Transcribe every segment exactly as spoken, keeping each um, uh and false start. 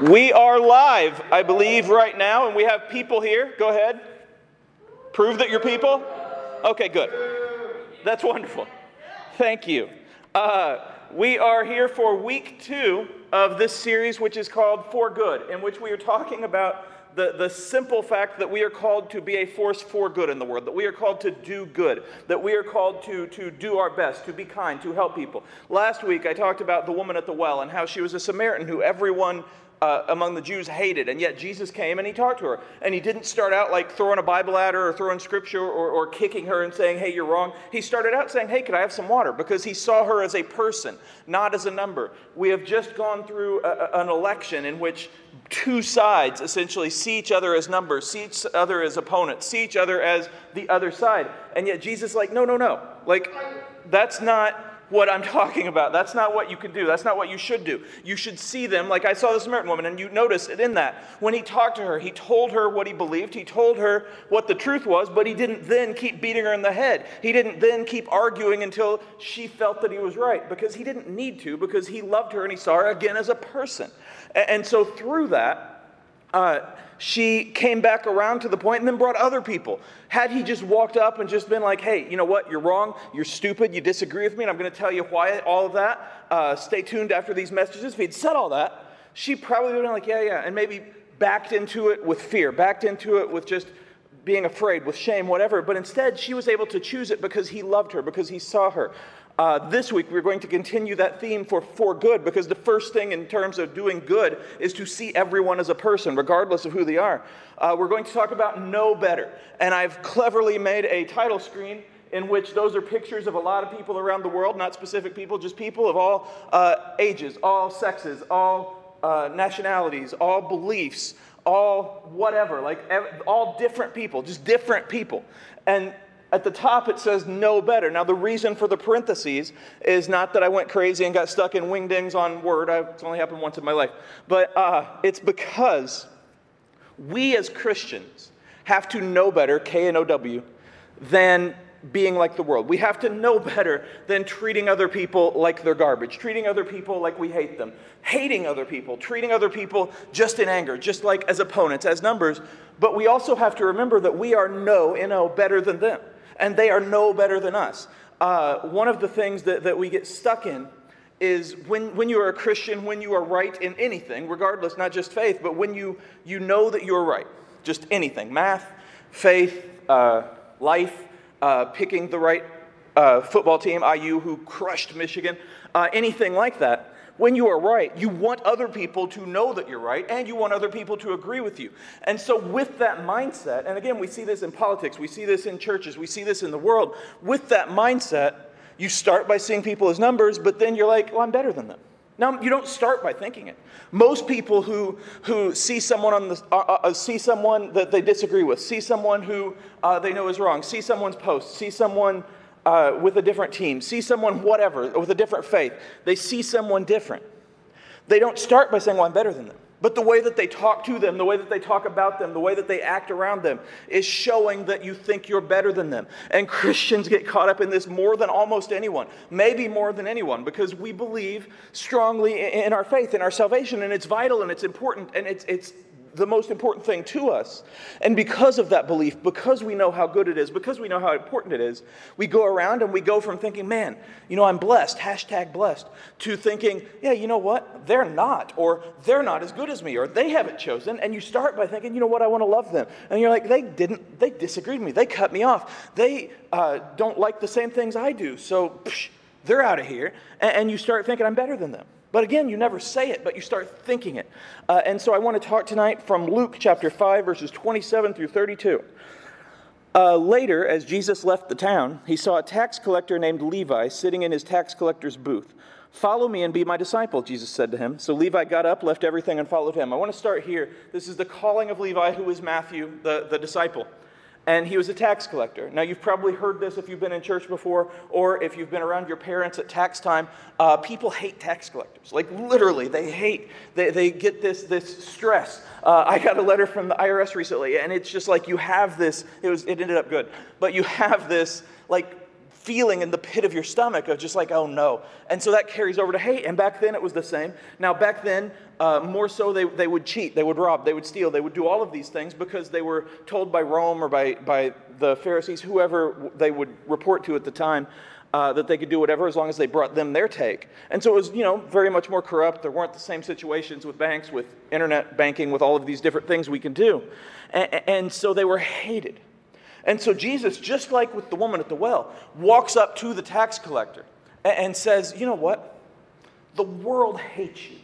We are live, I believe, right now, and we have people here. Go ahead. Prove that you're people. Okay, good. That's wonderful. Thank you. Uh, we are here for week two of this series, which is called For Good, in which we are talking about the, the simple fact that we are called to be a force for good in the world, that we are called to do good, that we are called to, to do our best, to be kind, to help people. Last week, I talked about the woman at the well and how she was a Samaritan who everyone Uh, among the Jews hated, and yet Jesus came and he talked to her. And he didn't start out like throwing a Bible at her or throwing scripture or, or kicking her and saying, hey, you're wrong. He started out saying, hey, could I have some water? Because he saw her as a person, not as a number. We have just gone through a, an election in which two sides essentially see each other as numbers, see each other as opponents, see each other as the other side. And yet Jesus like, no, no, no. Like, that's not what I'm talking about. That's not what you can do. That's not what you should do. You should see them like I saw the Samaritan woman, and you notice it in that. When he talked to her, he told her what he believed. He told her what the truth was, but he didn't then keep beating her in the head. He didn't then keep arguing until she felt that he was right, because he didn't need to, because he loved her and he saw her again as a person. And so through that, Uh, she came back around to the point and then brought other people. Had he just walked up and just been like, hey, you know what, you're wrong, you're stupid, you disagree with me, and I'm going to tell you why all of that, uh, stay tuned after these messages. If he'd said all that, she probably would have been like, yeah, yeah, and maybe backed into it with fear, backed into it with just being afraid, with shame, whatever. But instead, she was able to choose it because he loved her, because he saw her. Uh, this week, we're going to continue that theme for, for good, because the first thing in terms of doing good is to see everyone as a person, regardless of who they are. Uh, we're going to talk about know better. And I've cleverly made a title screen in which those are pictures of a lot of people around the world, not specific people, just people of all uh, ages, all sexes, all uh, nationalities, all beliefs, all whatever, like ev- all different people, just different people. And at the top, it says know better. Now, the reason for the parentheses is not that I went crazy and got stuck in wingdings on Word. I, it's only happened once in my life. But uh, it's because we as Christians have to know better, K N O W, than being like the world. We have to know better than treating other people like they're garbage, treating other people like we hate them, hating other people, treating other people just in anger, just like as opponents, as numbers. But we also have to remember that we are no, N O, better than them. And they are no better than us. Uh, one of the things that, that we get stuck in is when, when you are a Christian, when you are right in anything, regardless, not just faith, but when you, you know that you're right, just anything, math, faith, uh, life, uh, picking the right uh, football team, I U, who crushed Michigan, uh, anything like that. When you are right, you want other people to know that you're right, and you want other people to agree with you. And so with that mindset, and again, we see this in politics, we see this in churches, we see this in the world, with that mindset, you start by seeing people as numbers, but then you're like, well, I'm better than them. Now, you don't start by thinking it. Most people who who see someone on the uh, uh, see someone that they disagree with, see someone who uh, they know is wrong, see someone's post, see someone Uh, with a different team, see someone whatever, with a different faith. They see someone different. They don't start by saying, well, I'm better than them. But the way that they talk to them, the way that they talk about them, the way that they act around them is showing that you think you're better than them. And Christians get caught up in this more than almost anyone, maybe more than anyone, because we believe strongly in our faith, in our salvation, and it's vital and it's important and it's it's the most important thing to us. And because of that belief, because we know how good it is, because we know how important it is, we go around and we go from thinking, man, you know, I'm blessed, hashtag blessed, to thinking, yeah, you know what, they're not, or they're not as good as me, or they haven't chosen. And you start by thinking, you know what, I want to love them. And you're like, they didn't, they disagreed with me, they cut me off, they uh, don't like the same things I do, so psh, they're out of here. And, and you start thinking, I'm better than them. But again, you never say it, but you start thinking it. Uh, and so I want to talk tonight from Luke chapter five, verses twenty-seven through thirty-two. Uh, later, as Jesus left the town, he saw a tax collector named Levi sitting in his tax collector's booth. Follow me and be my disciple, Jesus said to him. So Levi got up, left everything, and followed him. I want to start here. This is the calling of Levi, who is Matthew, the, the disciple. And he was a tax collector. Now, you've probably heard this if you've been in church before, or if you've been around your parents at tax time. Uh, people hate tax collectors. Like, literally, they hate. They they get this, this stress. Uh, I got a letter from the I R S recently, and it's just like you have this. It was it ended up good. But you have this, like, feeling in the pit of your stomach of just like, oh no. And so that carries over to hate. And back then it was the same. Now back then, uh, more so they, they would cheat, they would rob, they would steal, they would do all of these things because they were told by Rome or by, by the Pharisees, whoever they would report to at the time, Uh, that they could do whatever as long as they brought them their take. And so it was, you know, very much more corrupt. There weren't the same situations with banks, with internet banking, with all of these different things we can do. And, and so they were hated. And so Jesus, just like with the woman at the well, walks up to the tax collector and, and says, you know what? The world hates you.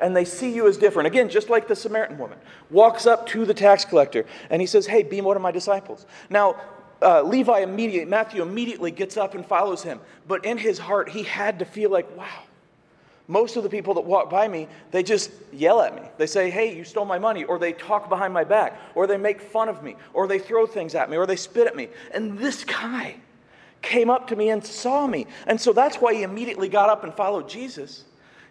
And they see you as different. Again, just like the Samaritan woman, walks up to the tax collector and he says, hey, be one of my disciples. Now, Uh, Levi immediately, Matthew immediately gets up and follows him. But in his heart, he had to feel like, wow, most of the people that walk by me, they just yell at me. They say, hey, you stole my money, or they talk behind my back, or they make fun of me, or they throw things at me, or they spit at me. And this guy came up to me and saw me. And so that's why he immediately got up and followed Jesus,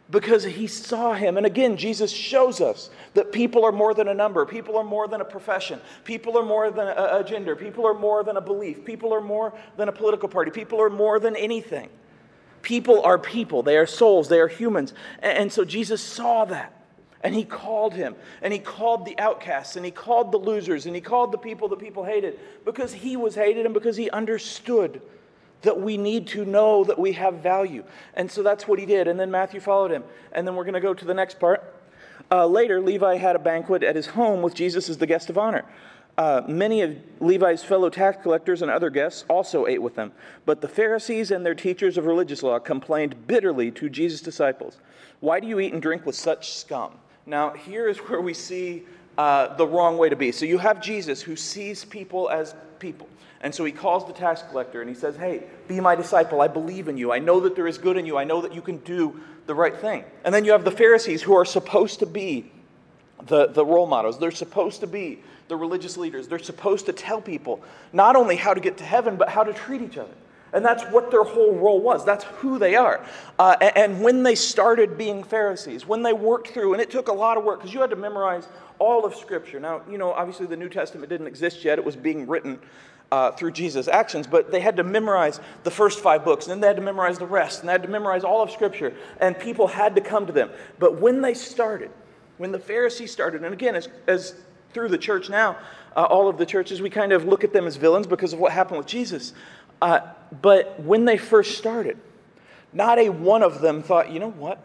because he saw him. And again, Jesus shows us that people are more than a number. People are more than a profession. People are more than a, a gender. People are more than a belief. People are more than a political party. People are more than anything. People are people. They are souls. They are humans. And, and so Jesus saw that. And he called him. And he called the outcasts. And he called the losers. And he called the people that people hated. Because he was hated and because he understood that we need to know that we have value. And so that's what he did. And then Matthew followed him. And then we're going to go to the next part. Uh, later, Levi had a banquet at his home with Jesus as the guest of honor. Uh, many of Levi's fellow tax collectors and other guests also ate with them. But the Pharisees and their teachers of religious law complained bitterly to Jesus' disciples. Why do you eat and drink with such scum? Now, here is where we see uh, the wrong way to be. So you have Jesus who sees people as people. And so he calls the tax collector and he says, hey, be my disciple. I believe in you. I know that there is good in you. I know that you can do the right thing. And then you have the Pharisees who are supposed to be the, the role models. They're supposed to be the religious leaders. They're supposed to tell people not only how to get to heaven, but how to treat each other. And that's what their whole role was. That's who they are. Uh, and, and when they started being Pharisees, when they worked through, and it took a lot of work because you had to memorize all of Scripture. Now, you know, obviously the New Testament didn't exist yet. It was being written Uh, through Jesus' actions, but they had to memorize the first five books, and then they had to memorize the rest, and they had to memorize all of Scripture, and people had to come to them. But when they started, when the Pharisees started, and again, as, as through the church now, uh, all of the churches, we kind of look at them as villains because of what happened with Jesus. Uh, but when they first started, not a one of them thought, you know what?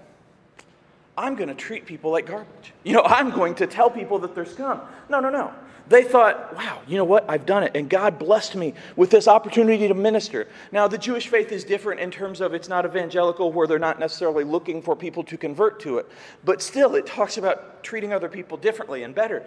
I'm going to treat people like garbage. You know, I'm going to tell people that they're scum. No, no, no. They thought, wow, you know what? I've done it. And God blessed me with this opportunity to minister. Now, the Jewish faith is different in terms of it's not evangelical where they're not necessarily looking for people to convert to it. But still, it talks about treating other people differently and better.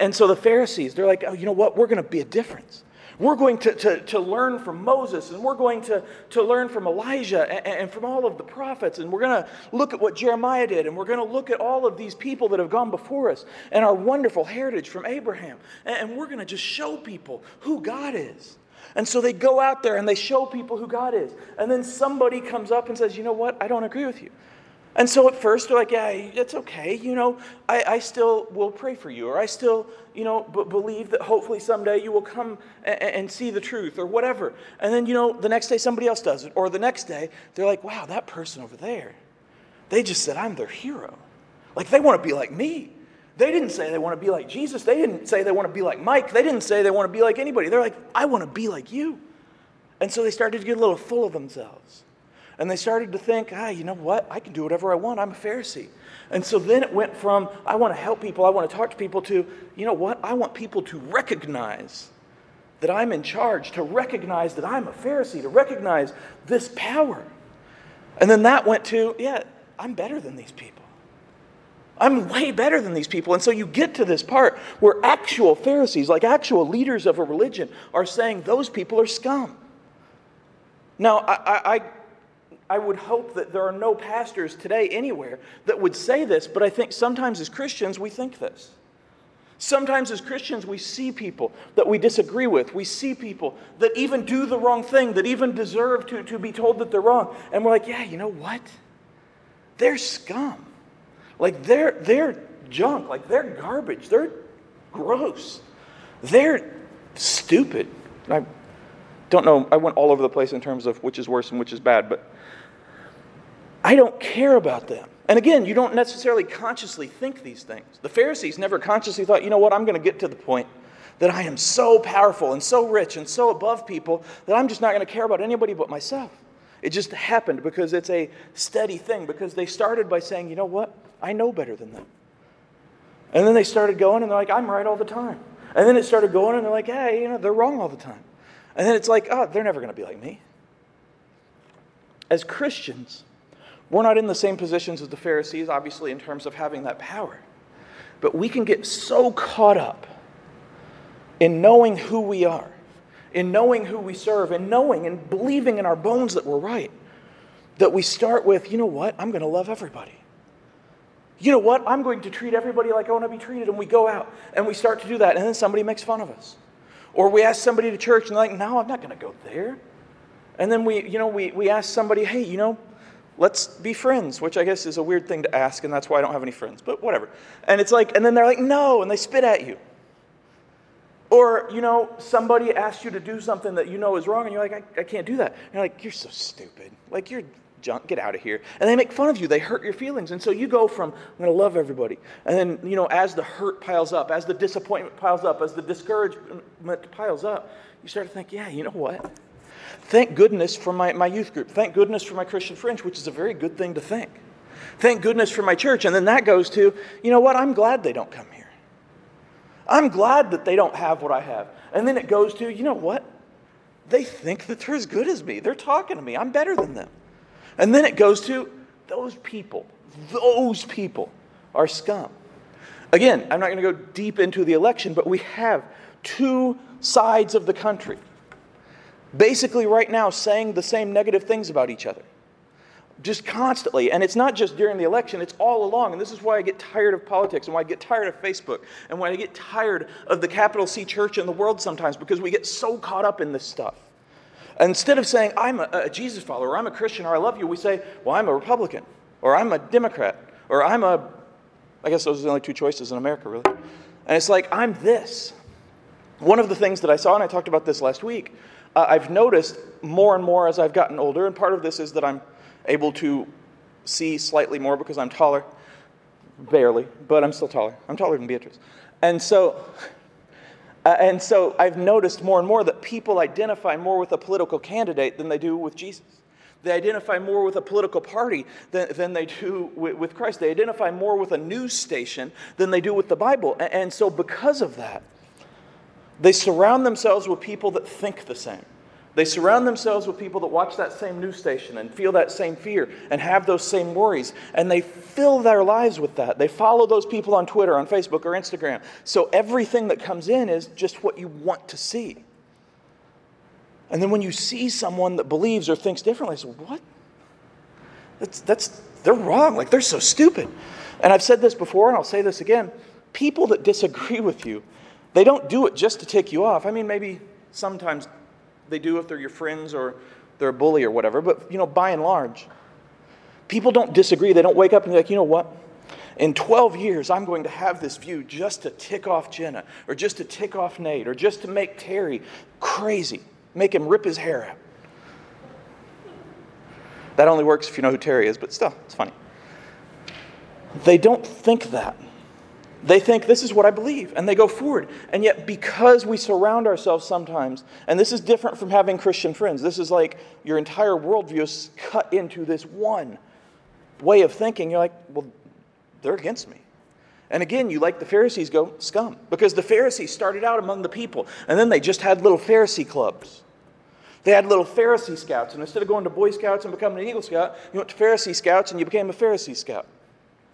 And so the Pharisees, they're like, oh, you know what? We're going to be a difference. We're going to, to, to learn from Moses, and we're going to, to learn from Elijah and, and from all of the prophets, and we're going to look at what Jeremiah did, and we're going to look at all of these people that have gone before us and our wonderful heritage from Abraham, and, and we're going to just show people who God is. And so they go out there and they show people who God is, and then somebody comes up and says, you know what, I don't agree with you. And so at first they're like, yeah, it's okay, you know, I, I still will pray for you, or I still, you know, b- believe that hopefully someday you will come and, and see the truth or whatever. And then, you know, the next day somebody else does it, or the next day they're like, wow, that person over there, they just said I'm their hero. Like they want to be like me. They didn't say they want to be like Jesus. They didn't say they want to be like Mike. They didn't say they want to be like anybody. They're like, I want to be like you. And so they started to get a little full of themselves. And they started to think, ah, you know what? I can do whatever I want. I'm a Pharisee. And so then it went from, I want to help people, I want to talk to people, to, you know what? I want people to recognize that I'm in charge, to recognize that I'm a Pharisee, to recognize this power. And then that went to, yeah, I'm better than these people. I'm way better than these people. And so you get to this part where actual Pharisees, like actual leaders of a religion, are saying those people are scum. Now, I... I I would hope that there are no pastors today anywhere that would say this, but I think sometimes as Christians we think this. Sometimes as Christians we see people that we disagree with. We see people that even do the wrong thing, that even deserve to, to be told that they're wrong. And we're like, yeah, you know what? They're scum. Like they're, they're junk. Like they're garbage. They're gross. They're stupid. I don't know, I went all over the place in terms of which is worse and which is bad, but I don't care about them. And again, you don't necessarily consciously think these things. The Pharisees never consciously thought, you know what, I'm going to get to the point that I am so powerful and so rich and so above people that I'm just not going to care about anybody but myself. It just happened because it's a steady thing, because they started by saying, you know what, I know better than them. And then they started going and they're like, I'm right all the time. And then it started going and they're like, hey, you know, they're wrong all the time. And then it's like, oh, they're never going to be like me. As Christians, we're not in the same positions as the Pharisees, obviously, in terms of having that power. But we can get so caught up in knowing who we are, in knowing who we serve, in knowing and believing in our bones that we're right, that we start with, you know what, I'm going to love everybody. You know what, I'm going to treat everybody like I want to be treated. And we go out and we start to do that, and then somebody makes fun of us. Or we ask somebody to church and they're like, no, I'm not going to go there. And then we, you know, we, we ask somebody, hey, you know, let's be friends, which I guess is a weird thing to ask, and that's why I don't have any friends, but whatever. And it's like, and then they're like, no, and they spit at you. Or, you know, somebody asks you to do something that you know is wrong, and you're like, I, I can't do that. And you're like, you're so stupid. Like, you're junk, get out of here. And they make fun of you. They hurt your feelings. And so you go from, I'm going to love everybody. And then, you know, as the hurt piles up, as the disappointment piles up, as the discouragement piles up, you start to think, yeah, you know what? Thank goodness for my, my youth group. Thank goodness for my Christian friends, which is a very good thing to think. Thank goodness for my church. And then that goes to, you know what? I'm glad they don't come here. I'm glad that they don't have what I have. And then it goes to, you know what? They think that they're as good as me. They're talking to me. I'm better than them. And then it goes to those people. Those people are scum. Again, I'm not going to go deep into the election, but we have two sides of the country basically right now saying the same negative things about each other. Just constantly. And it's not just during the election, it's all along. And this is why I get tired of politics, and why I get tired of Facebook, and why I get tired of the capital C church and the world sometimes, because we get so caught up in this stuff. Instead of saying, I'm a, a Jesus follower, or I'm a Christian, or I love you, we say, well, I'm a Republican, or I'm a Democrat, or I'm a, I guess those are the only two choices in America, really. And it's like, I'm this. One of the things that I saw, and I talked about this last week, uh, I've noticed more and more as I've gotten older, and part of this is that I'm able to see slightly more because I'm taller. Barely, but I'm still taller. I'm taller than Beatrice. And so... Uh, and so I've noticed more and more that people identify more with a political candidate than they do with Jesus. They identify more with a political party than, than they do with, with Christ. They identify more with a news station than they do with the Bible. And, and so because of that, they surround themselves with people that think the same. They surround themselves with people that watch that same news station and feel that same fear and have those same worries. And they fill their lives with that. They follow those people on Twitter, on Facebook, or Instagram. So everything that comes in is just what you want to see. And then when you see someone that believes or thinks differently, it's what? That's, that's, they're wrong. Like, they're so stupid. And I've said this before, and I'll say this again. People that disagree with you, they don't do it just to tick you off. I mean, maybe sometimes they do if they're your friends or they're a bully or whatever. But, you know, by and large, people don't disagree. They don't wake up and be like, you know what? In twelve years, I'm going to have this view just to tick off Jenna or just to tick off Nate or just to make Terry crazy, make him rip his hair out. That only works if you know who Terry is, but still, it's funny. They don't think that. They think, this is what I believe, and they go forward. And yet, because we surround ourselves sometimes, and this is different from having Christian friends. This is like your entire worldview is cut into this one way of thinking. You're like, well, they're against me. And again, you, like the Pharisees, go scum. Because the Pharisees started out among the people, and then they just had little Pharisee clubs. They had little Pharisee scouts, and instead of going to Boy Scouts and becoming an Eagle Scout, you went to Pharisee Scouts, and you became a Pharisee Scout.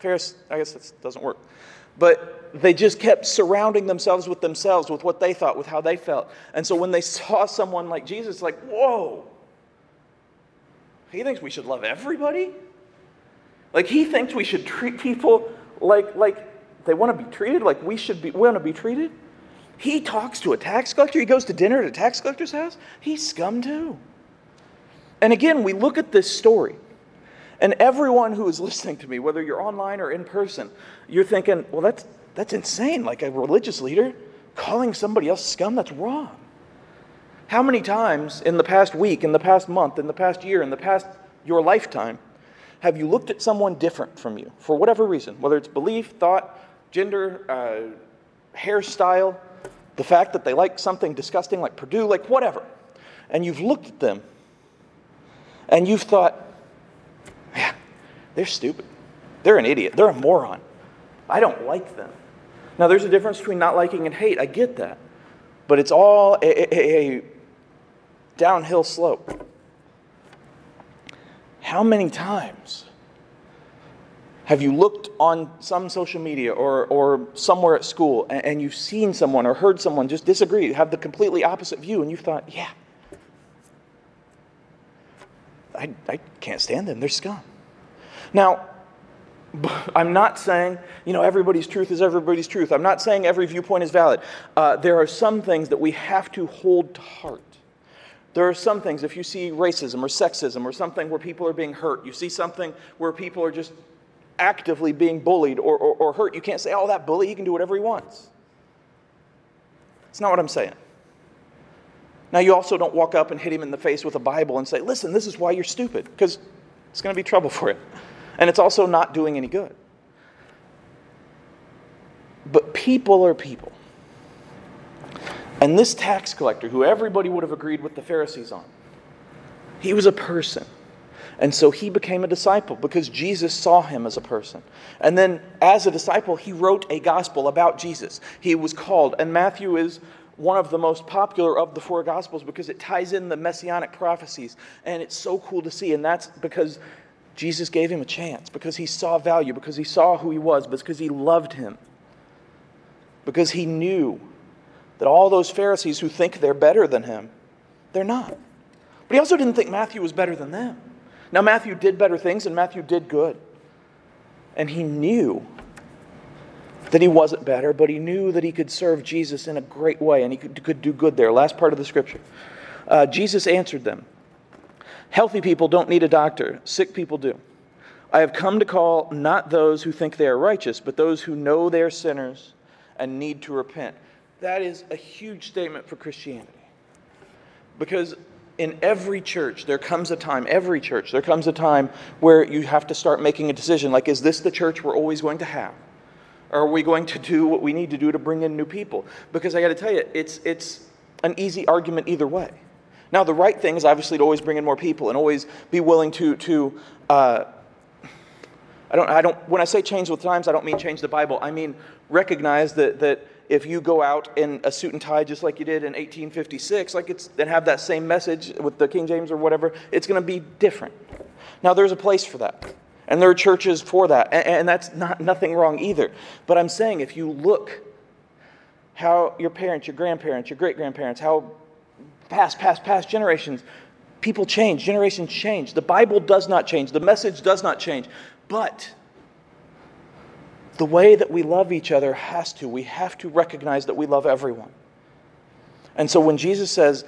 Pharisee, I guess that doesn't work. But they just kept surrounding themselves with themselves, with what they thought, with how they felt. And so when they saw someone like Jesus, like, whoa, he thinks we should love everybody? Like, he thinks we should treat people like, like they want to be treated, like we should be, we want to be treated? He talks to a tax collector. He goes to dinner at a tax collector's house. He's scum too. And again, we look at this story. And everyone who is listening to me, whether you're online or in person, you're thinking, well, that's that's insane. Like, a religious leader calling somebody else scum, that's wrong. How many times in the past week, in the past month, in the past year, in the past your lifetime, have you looked at someone different from you for whatever reason, whether it's belief, thought, gender, uh, hairstyle, the fact that they like something disgusting like Purdue, like whatever, and you've looked at them and you've thought, yeah, they're stupid, they're an idiot, they're a moron, I don't like them. Now, there's a difference between not liking and hate. I get that. But it's all a, a, a downhill slope. How many times have you looked on some social media or, or somewhere at school and, and you've seen someone or heard someone just disagree, have the completely opposite view, and you've thought, yeah, I, I can't stand them. They're scum. Now, I'm not saying, you know, everybody's truth is everybody's truth. I'm not saying every viewpoint is valid. Uh, there are some things that we have to hold to heart. There are some things, if you see racism or sexism or something where people are being hurt, you see something where people are just actively being bullied or, or, or hurt, you can't say, oh, that bully, he can do whatever he wants. It's not what I'm saying. Now, you also don't walk up and hit him in the face with a Bible and say, listen, this is why you're stupid, because it's going to be trouble for you. And it's also not doing any good. But people are people. And this tax collector, who everybody would have agreed with the Pharisees on, he was a person. And so he became a disciple because Jesus saw him as a person. And then as a disciple, he wrote a gospel about Jesus. He was called, and Matthew is one of the most popular of the four gospels because it ties in the messianic prophecies. And it's so cool to see. And that's because Jesus gave him a chance, because he saw value, because he saw who he was, because he loved him, because he knew that all those Pharisees who think they're better than him, they're not. But he also didn't think Matthew was better than them. Now, Matthew did better things, and Matthew did good. And he knew that he wasn't better, but he knew that he could serve Jesus in a great way, and he could, could do good there. Last part of the scripture. Uh, Jesus answered them, "Healthy people don't need a doctor. Sick people do. I have come to call not those who think they are righteous, but those who know they are sinners and need to repent." That is a huge statement for Christianity. Because in every church, there comes a time, every church, there comes a time where you have to start making a decision. Like, is this the church we're always going to have? Or are we going to do what we need to do to bring in new people? Because I got to tell you, it's it's an easy argument either way. Now, the right thing is obviously to always bring in more people and always be willing to, to uh, I don't, I don't, when I say change with times, I don't mean change the Bible. I mean recognize that, that if you go out in a suit and tie just like you did in eighteen fifty-six, like it's, and have that same message with the King James or whatever, it's going to be different. Now, there's a place for that. And there are churches for that. And, and that's not nothing wrong either. But I'm saying if you look how your parents, your grandparents, your great-grandparents, how Past, past, past generations, people change, generations change. The Bible does not change. The message does not change. But the way that we love each other has to. We have to recognize that we love everyone. And so when Jesus says,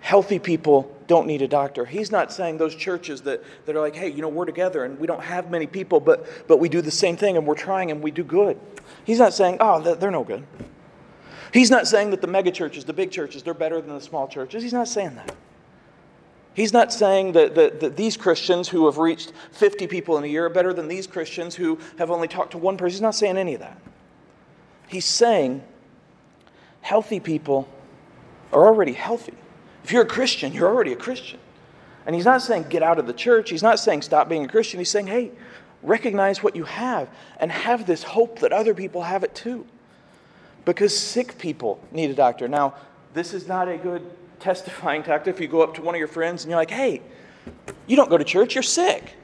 healthy people don't need a doctor, he's not saying those churches that, that are like, hey, you know, we're together and we don't have many people, but, but we do the same thing and we're trying and we do good. He's not saying, oh, they're no good. He's not saying that the mega churches, the big churches, they're better than the small churches. He's not saying that. He's not saying that, that, that these Christians who have reached fifty people in a year are better than these Christians who have only talked to one person. He's not saying any of that. He's saying healthy people are already healthy. If you're a Christian, you're already a Christian. And he's not saying get out of the church. He's not saying stop being a Christian. He's saying, hey, recognize what you have and have this hope that other people have it too. Because sick people need a doctor. Now, this is not a good testifying tactic if you go up to one of your friends and you're like, hey, you don't go to church, you're sick.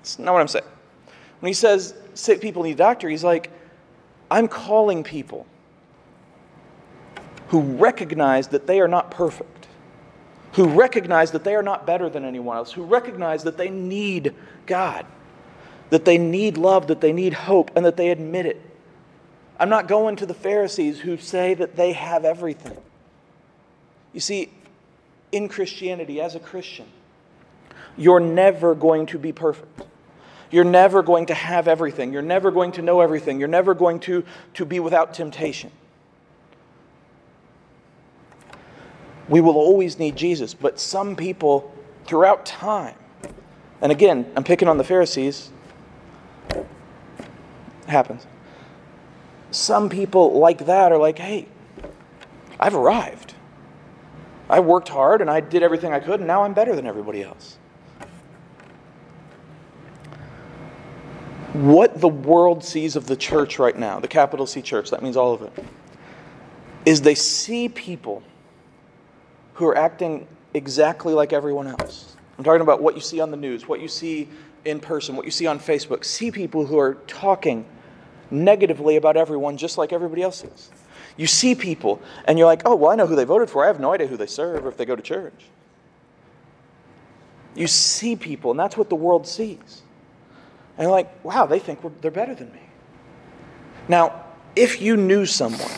That's not what I'm saying. When he says sick people need a doctor, he's like, I'm calling people who recognize that they are not perfect, who recognize that they are not better than anyone else, who recognize that they need God, that they need love, that they need hope, and that they admit it. I'm not going to the Pharisees who say that they have everything. You see, in Christianity, as a Christian, you're never going to be perfect. You're never going to have everything. You're never going to know everything. You're never going to, to be without temptation. We will always need Jesus, but some people throughout time, and again, I'm picking on the Pharisees, it happens. Some people like that are like, hey, I've arrived. I worked hard and I did everything I could and now I'm better than everybody else. What the world sees of the church right now, the capital C church, that means all of it, is they see people who are acting exactly like everyone else. I'm talking about what you see on the news, what you see in person, what you see on Facebook. See people who are talking negatively about everyone just like everybody else is. You see people and you're like, oh, well, I know who they voted for. I have no idea who they serve or if they go to church. You see people, and that's what the world sees. And you're like, wow, they think we're, they're better than me. Now, if you knew someone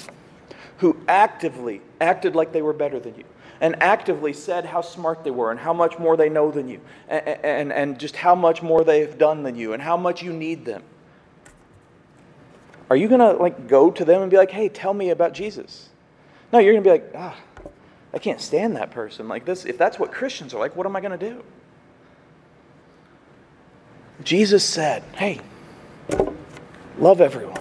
who actively acted like they were better than you and actively said how smart they were and how much more they know than you and, and, and just how much more they have done than you and how much you need them, are you going to like go to them and be like, hey, tell me about Jesus? No, you're going to be like, ah, oh, I can't stand that person. Like this, if that's what Christians are like, what am I going to do? Jesus said, hey, love everyone.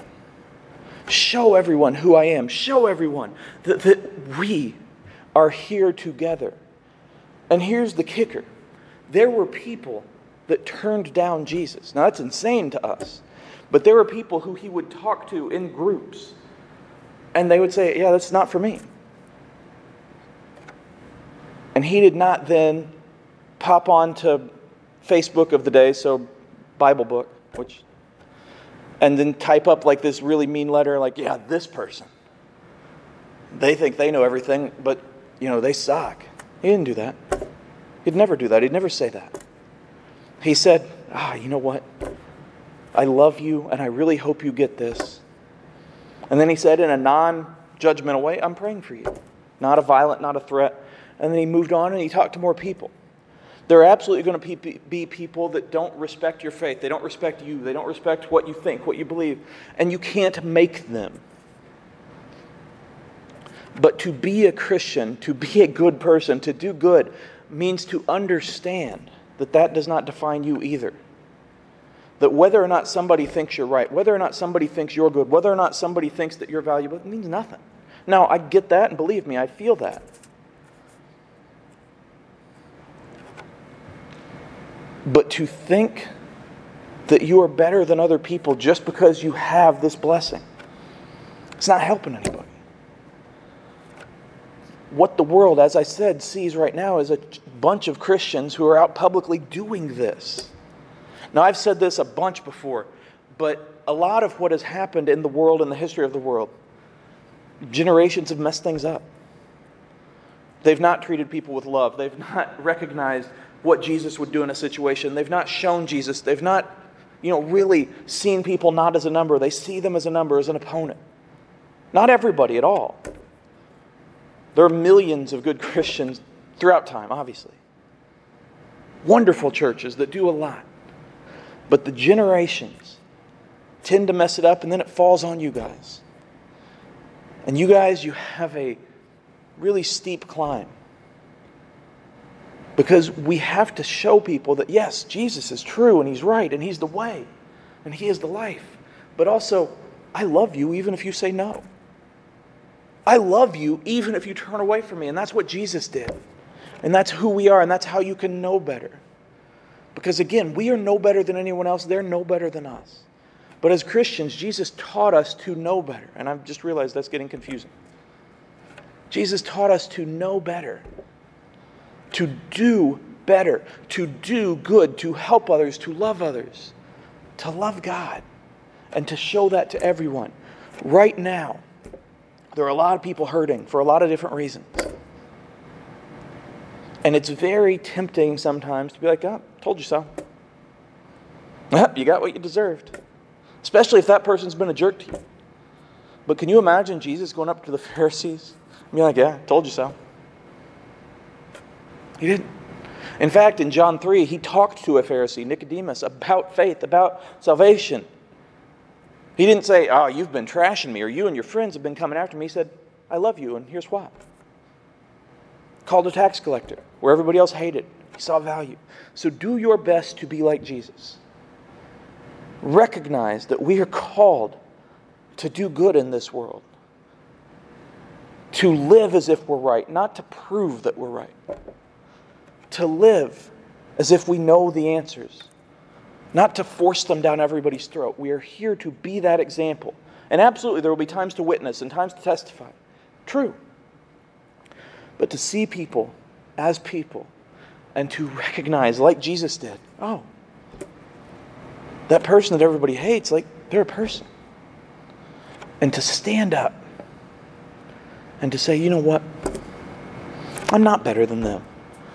Show everyone who I am. Show everyone that, that we are here together. And here's the kicker. There were people that turned down Jesus. Now, that's insane to us. But there were people who he would talk to in groups. And they would say, yeah, that's not for me. And he did not then pop on to Facebook of the day, so Bible book, which, and then type up like this really mean letter, like, yeah, this person. They think they know everything, but, you know, they suck. He didn't do that. He'd never do that. He'd never say that. He said, ah, you know what? I love you, and I really hope you get this. And then he said in a non-judgmental way, I'm praying for you. Not a violent, not a threat. And then he moved on and he talked to more people. There are absolutely going to be people that don't respect your faith. They don't respect you. They don't respect what you think, what you believe. And you can't make them. But to be a Christian, to be a good person, to do good, means to understand that that does not define you either. That whether or not somebody thinks you're right, whether or not somebody thinks you're good, whether or not somebody thinks that you're valuable, it means nothing. Now, I get that, and believe me, I feel that. But to think that you are better than other people just because you have this blessing, it's not helping anybody. What the world, as I said, sees right now is a bunch of Christians who are out publicly doing this. Now, I've said this a bunch before, but a lot of what has happened in the world, in the history of the world, generations have messed things up. They've not treated people with love. They've not recognized what Jesus would do in a situation. They've not shown Jesus. They've not, you know, really seen people not as a number. They see them as a number, as an opponent. Not everybody at all. There are millions of good Christians throughout time, obviously. Wonderful churches that do a lot. But the generations tend to mess it up, and then it falls on you guys. And you guys, you have a really steep climb. Because we have to show people that, yes, Jesus is true and he's right and he's the way and he is the life. But also, I love you even if you say no. I love you even if you turn away from me. And that's what Jesus did. And that's who we are, and that's how you can know better. Because again, we are no better than anyone else. They're no better than us. But as Christians, Jesus taught us to know better. And I've just realized that's getting confusing. Jesus taught us to know better. To do better, to do good, to help others, to love others, to love God, and to show that to everyone. Right now, there are a lot of people hurting for a lot of different reasons. And it's very tempting sometimes to be like, oh, told you so. Well, you got what you deserved. Especially if that person's been a jerk to you. But can you imagine Jesus going up to the Pharisees and being like, yeah, told you so. He didn't. In fact, in John three, he talked to a Pharisee, Nicodemus, about faith, about salvation. He didn't say, oh, you've been trashing me, or you and your friends have been coming after me. He said, I love you, and here's why. called a tax collector, where everybody else hated. He saw value. So do your best to be like Jesus. Recognize that we are called to do good in this world. To live as if we're right, not to prove that we're right. To live as if we know the answers, not to force them down everybody's throat. We are here to be that example. And absolutely, there will be times to witness and times to testify. True. But to see people as people and to recognize, like Jesus did, oh, that person that everybody hates, like, they're a person. And to stand up and to say, you know what? I'm not better than them.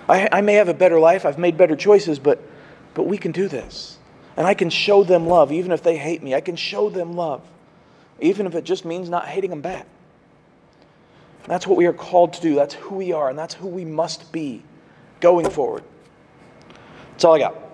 I, I may have a better life. I've made better choices, but, but we can do this. And I can show them love, even if they hate me. I can show them love, even if it just means not hating them back. And that's what we are called to do. That's who we are, and that's who we must be going forward. That's all I got.